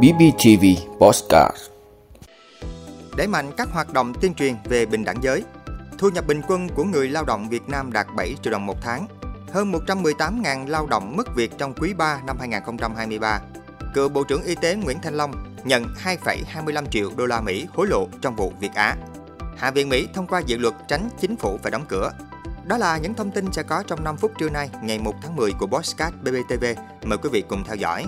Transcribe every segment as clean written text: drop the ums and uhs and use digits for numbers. BBTV Podcast. Đẩy mạnh các hoạt động tuyên truyền về bình đẳng giới. Thu nhập bình quân của người lao động Việt Nam đạt 7 triệu đồng một tháng. Hơn 118.000 lao động mất việc trong quý 3 năm 2023. Cựu Bộ trưởng Y tế Nguyễn Thanh Long nhận 2,25 triệu đô la Mỹ hối lộ trong vụ Việt Á. Hạ viện Mỹ thông qua dự luật tránh chính phủ phải đóng cửa. Đó là những thông tin sẽ có trong 5 phút trưa nay, ngày 1 tháng 10 của podcast BBTV. Mời quý vị cùng theo dõi.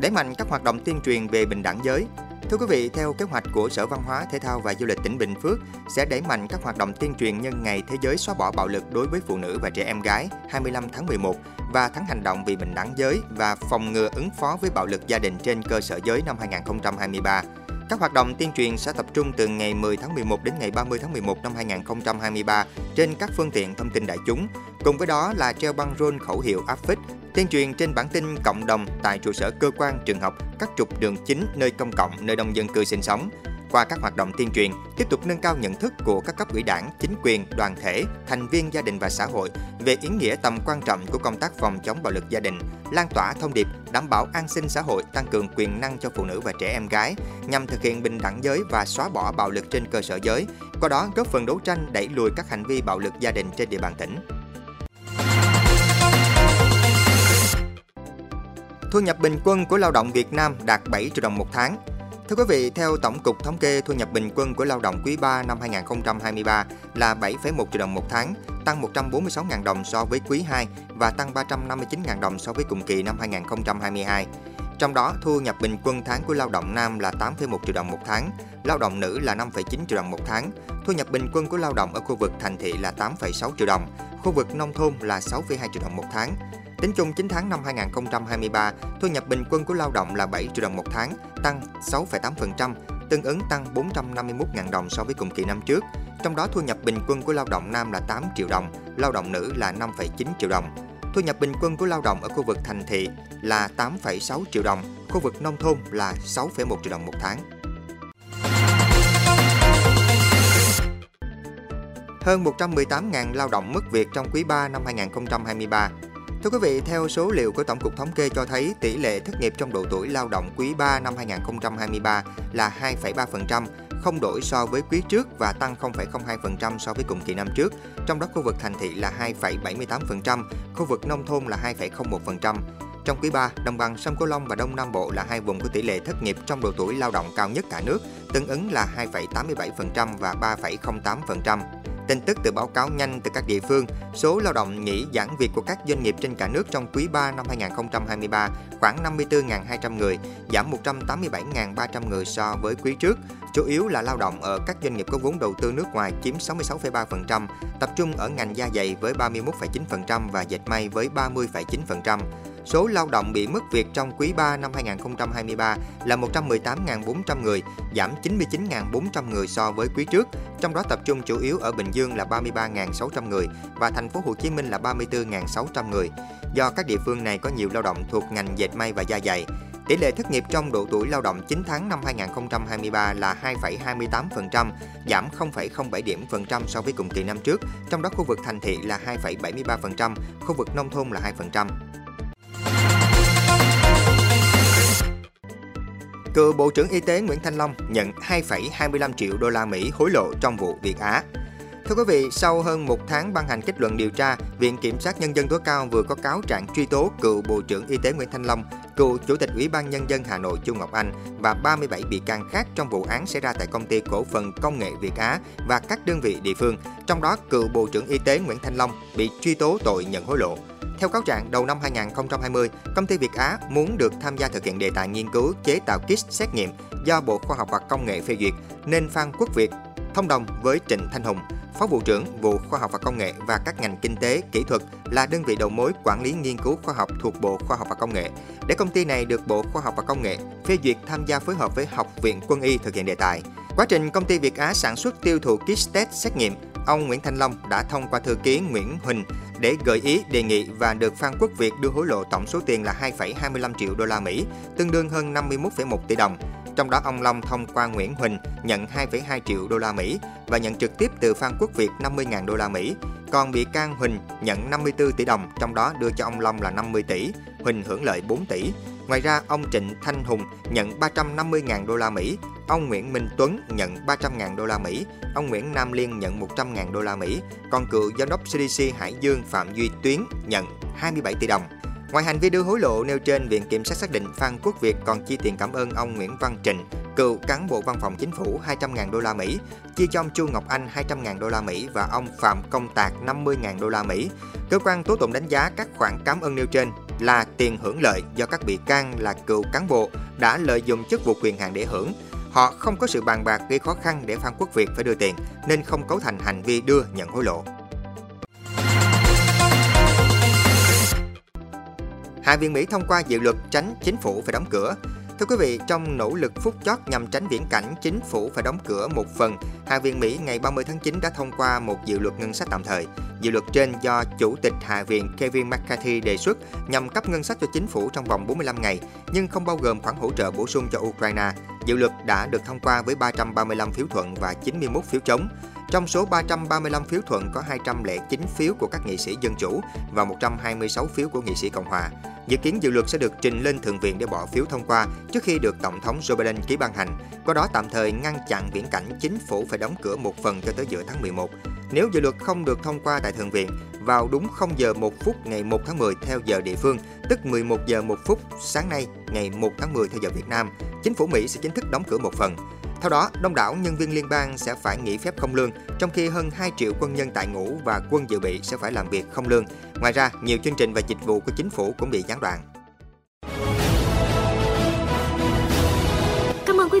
Đẩy mạnh các hoạt động tuyên truyền về bình đẳng giới. Thưa quý vị, theo kế hoạch của Sở Văn hóa, Thể thao và Du lịch tỉnh Bình Phước sẽ đẩy mạnh các hoạt động tuyên truyền nhân ngày thế giới xóa bỏ bạo lực đối với phụ nữ và trẻ em gái 25 tháng 11 và tháng hành động vì bình đẳng giới và phòng ngừa ứng phó với bạo lực gia đình trên cơ sở giới năm 2023. Các hoạt động tuyên truyền sẽ tập trung từ ngày 10 tháng 11 đến ngày 30 tháng 11 năm 2023 trên các phương tiện thông tin đại chúng. Cùng với đó là treo băng rôn khẩu hiệu áp phích, tuyên truyền trên bản tin cộng đồng tại trụ sở cơ quan, trường học, các trục đường chính, nơi công cộng, nơi đông dân cư sinh sống. Qua các hoạt động tuyên truyền, tiếp tục nâng cao nhận thức của các cấp ủy đảng, chính quyền, đoàn thể, thành viên gia đình và xã hội về ý nghĩa tầm quan trọng của công tác phòng chống bạo lực gia đình, lan tỏa thông điệp đảm bảo an sinh xã hội, tăng cường quyền năng cho phụ nữ và trẻ em gái, nhằm thực hiện bình đẳng giới và xóa bỏ bạo lực trên cơ sở giới, qua đó góp phần đấu tranh đẩy lùi các hành vi bạo lực gia đình trên địa bàn tỉnh. Thu nhập bình quân của lao động Việt Nam đạt 7 triệu đồng một tháng. Thưa quý vị, theo Tổng cục Thống kê, thu nhập bình quân của lao động quý 3 năm 2023 là 7,1 triệu đồng một tháng, tăng 146.000 đồng so với quý 2 và tăng 359.000 đồng so với cùng kỳ năm 2022. Trong đó, thu nhập bình quân tháng của lao động nam là 8,1 triệu đồng một tháng, lao động nữ là 5,9 triệu đồng một tháng, thu nhập bình quân của lao động ở khu vực thành thị là 8,6 triệu đồng, khu vực nông thôn là 6,2 triệu đồng một tháng. Tính chung 9 tháng năm 2023, thu nhập bình quân của lao động là 7 triệu đồng một tháng, tăng 6,8%, tương ứng tăng 451.000 đồng so với cùng kỳ năm trước. Trong đó, thu nhập bình quân của lao động nam là 8 triệu đồng, lao động nữ là 5,9 triệu đồng. Thu nhập bình quân của lao động ở khu vực thành thị là 8,6 triệu đồng, khu vực nông thôn là 6,1 triệu đồng một tháng. Hơn 118.000 lao động mất việc trong quý 3 năm 2023. Thưa quý vị, theo số liệu của Tổng cục Thống kê cho thấy, tỷ lệ thất nghiệp trong độ tuổi lao động quý 3 năm 2023 là 2,3%, không đổi so với quý trước và tăng 0,02% so với cùng kỳ năm trước. Trong đó, khu vực thành thị là 2,78%, khu vực nông thôn là 2,01%. Trong quý 3, đồng bằng sông Cửu Long và Đông Nam Bộ là hai vùng có tỷ lệ thất nghiệp trong độ tuổi lao động cao nhất cả nước, tương ứng là 2,87% và 3,08%. Tin tức từ báo cáo nhanh từ các địa phương, số lao động nghỉ giãn việc của các doanh nghiệp trên cả nước trong quý 3 năm 2023 khoảng 54.200 người, giảm 187.300 người so với quý trước. Chủ yếu là lao động ở các doanh nghiệp có vốn đầu tư nước ngoài chiếm 66,3%, tập trung ở ngành da giày với 31,9% và dệt may với 30,9%. Số lao động bị mất việc trong quý 3 năm 2023 là 118.400 người, giảm 99.400 người so với quý trước, trong đó tập trung chủ yếu ở Bình Dương là 33.600 người và thành phố Hồ Chí Minh là 34.600 người. Do các địa phương này có nhiều lao động thuộc ngành dệt may và da giày. Tỷ lệ thất nghiệp trong độ tuổi lao động 9 tháng năm 2023 là 2,28%, giảm 0,07 điểm phần trăm so với cùng kỳ năm trước, trong đó khu vực thành thị là 2,73%, khu vực nông thôn là 2%. Cựu Bộ trưởng Y tế Nguyễn Thanh Long nhận 2,25 triệu đô la Mỹ hối lộ trong vụ Việt Á. Thưa quý vị, sau hơn 1 tháng ban hành kết luận điều tra, Viện Kiểm sát Nhân dân tối cao vừa có cáo trạng truy tố cựu Bộ trưởng Y tế Nguyễn Thanh Long, cựu Chủ tịch Ủy ban Nhân dân Hà Nội Chu Ngọc Anh và 37 bị can khác trong vụ án xảy ra tại Công ty Cổ phần Công nghệ Việt Á và các đơn vị địa phương, trong đó cựu Bộ trưởng Y tế Nguyễn Thanh Long bị truy tố tội nhận hối lộ. Theo cáo trạng, đầu năm 2020, công ty Việt Á muốn được tham gia thực hiện đề tài nghiên cứu chế tạo kit xét nghiệm do Bộ Khoa học và Công nghệ phê duyệt, nên Phan Quốc Việt thông đồng với Trịnh Thanh Hùng, Phó Vụ trưởng Vụ Khoa học và Công nghệ và các ngành kinh tế, kỹ thuật là đơn vị đầu mối quản lý nghiên cứu khoa học thuộc Bộ Khoa học và Công nghệ, để công ty này được Bộ Khoa học và Công nghệ phê duyệt tham gia phối hợp với Học viện Quân y thực hiện đề tài. Quá trình công ty Việt Á sản xuất tiêu thụ kit test xét nghiệm, ông Nguyễn Thanh Long đã thông qua thư ký Nguyễn Huỳnh để gợi ý, đề nghị và được Phan Quốc Việt đưa hối lộ tổng số tiền là 2,25 triệu đô la Mỹ, tương đương hơn 51,1 tỷ đồng. Trong đó, ông Long thông qua Nguyễn Huỳnh nhận 2,2 triệu đô la Mỹ và nhận trực tiếp từ Phan Quốc Việt 50.000 đô la Mỹ. Còn bị can Huỳnh nhận 54 tỷ đồng, trong đó đưa cho ông Long là 50 tỷ. Huỳnh hưởng lợi 4 tỷ. Ngoài ra, ông Trịnh Thanh Hùng nhận 350.000 đô la Mỹ, ông Nguyễn Minh Tuấn nhận 300.000 đô la Mỹ, ông Nguyễn Nam Liên nhận 100.000 đô la Mỹ, còn cựu giám đốc CDC Hải Dương Phạm Duy Tuyến nhận 27 tỷ đồng. Ngoài hành vi đưa hối lộ nêu trên, Viện Kiểm sát xác định Phan Quốc Việt còn chi tiền cảm ơn ông Nguyễn Văn Trịnh, cựu cán bộ Văn phòng Chính phủ 200.000 đô la Mỹ, chia cho ông Chu Ngọc Anh 200.000 đô la Mỹ và ông Phạm Công Tạc 50.000 đô la Mỹ. Cơ quan tố tụng đánh giá các khoản cảm ơn nêu trên là tiền hưởng lợi do các bị can là cựu cán bộ đã lợi dụng chức vụ quyền hạn để hưởng. Họ không có sự bàn bạc gây khó khăn để Phan Quốc Việt phải đưa tiền nên không cấu thành hành vi đưa nhận hối lộ. Hạ viện Mỹ thông qua dự luật tránh chính phủ phải đóng cửa. Thưa quý vị, trong nỗ lực phút chót nhằm tránh viễn cảnh chính phủ phải đóng cửa một phần, Hạ viện Mỹ ngày 30 tháng 9 đã thông qua một dự luật ngân sách tạm thời. Dự luật trên do Chủ tịch Hạ viện Kevin McCarthy đề xuất nhằm cấp ngân sách cho chính phủ trong vòng 45 ngày, nhưng không bao gồm khoản hỗ trợ bổ sung cho Ukraine. Dự luật đã được thông qua với 335 phiếu thuận và 91 phiếu chống. Trong số 335 phiếu thuận có 209 phiếu của các nghị sĩ Dân Chủ và 126 phiếu của nghị sĩ Cộng Hòa. Dự kiến dự luật sẽ được trình lên Thượng viện để bỏ phiếu thông qua trước khi được Tổng thống Joe Biden ký ban hành, qua đó tạm thời ngăn chặn viễn cảnh chính phủ phải đóng cửa một phần cho tới giữa tháng 11. Nếu dự luật không được thông qua tại Thượng viện, vào đúng 0 giờ 1 phút ngày 1 tháng 10 theo giờ địa phương, tức 11 giờ 1 phút sáng nay ngày 1 tháng 10 theo giờ Việt Nam, chính phủ Mỹ sẽ chính thức đóng cửa một phần. Theo đó, đông đảo nhân viên liên bang sẽ phải nghỉ phép không lương, trong khi hơn 2 triệu quân nhân tại ngũ và quân dự bị sẽ phải làm việc không lương. Ngoài ra, nhiều chương trình và dịch vụ của chính phủ cũng bị gián đoạn. Cảm ơn quý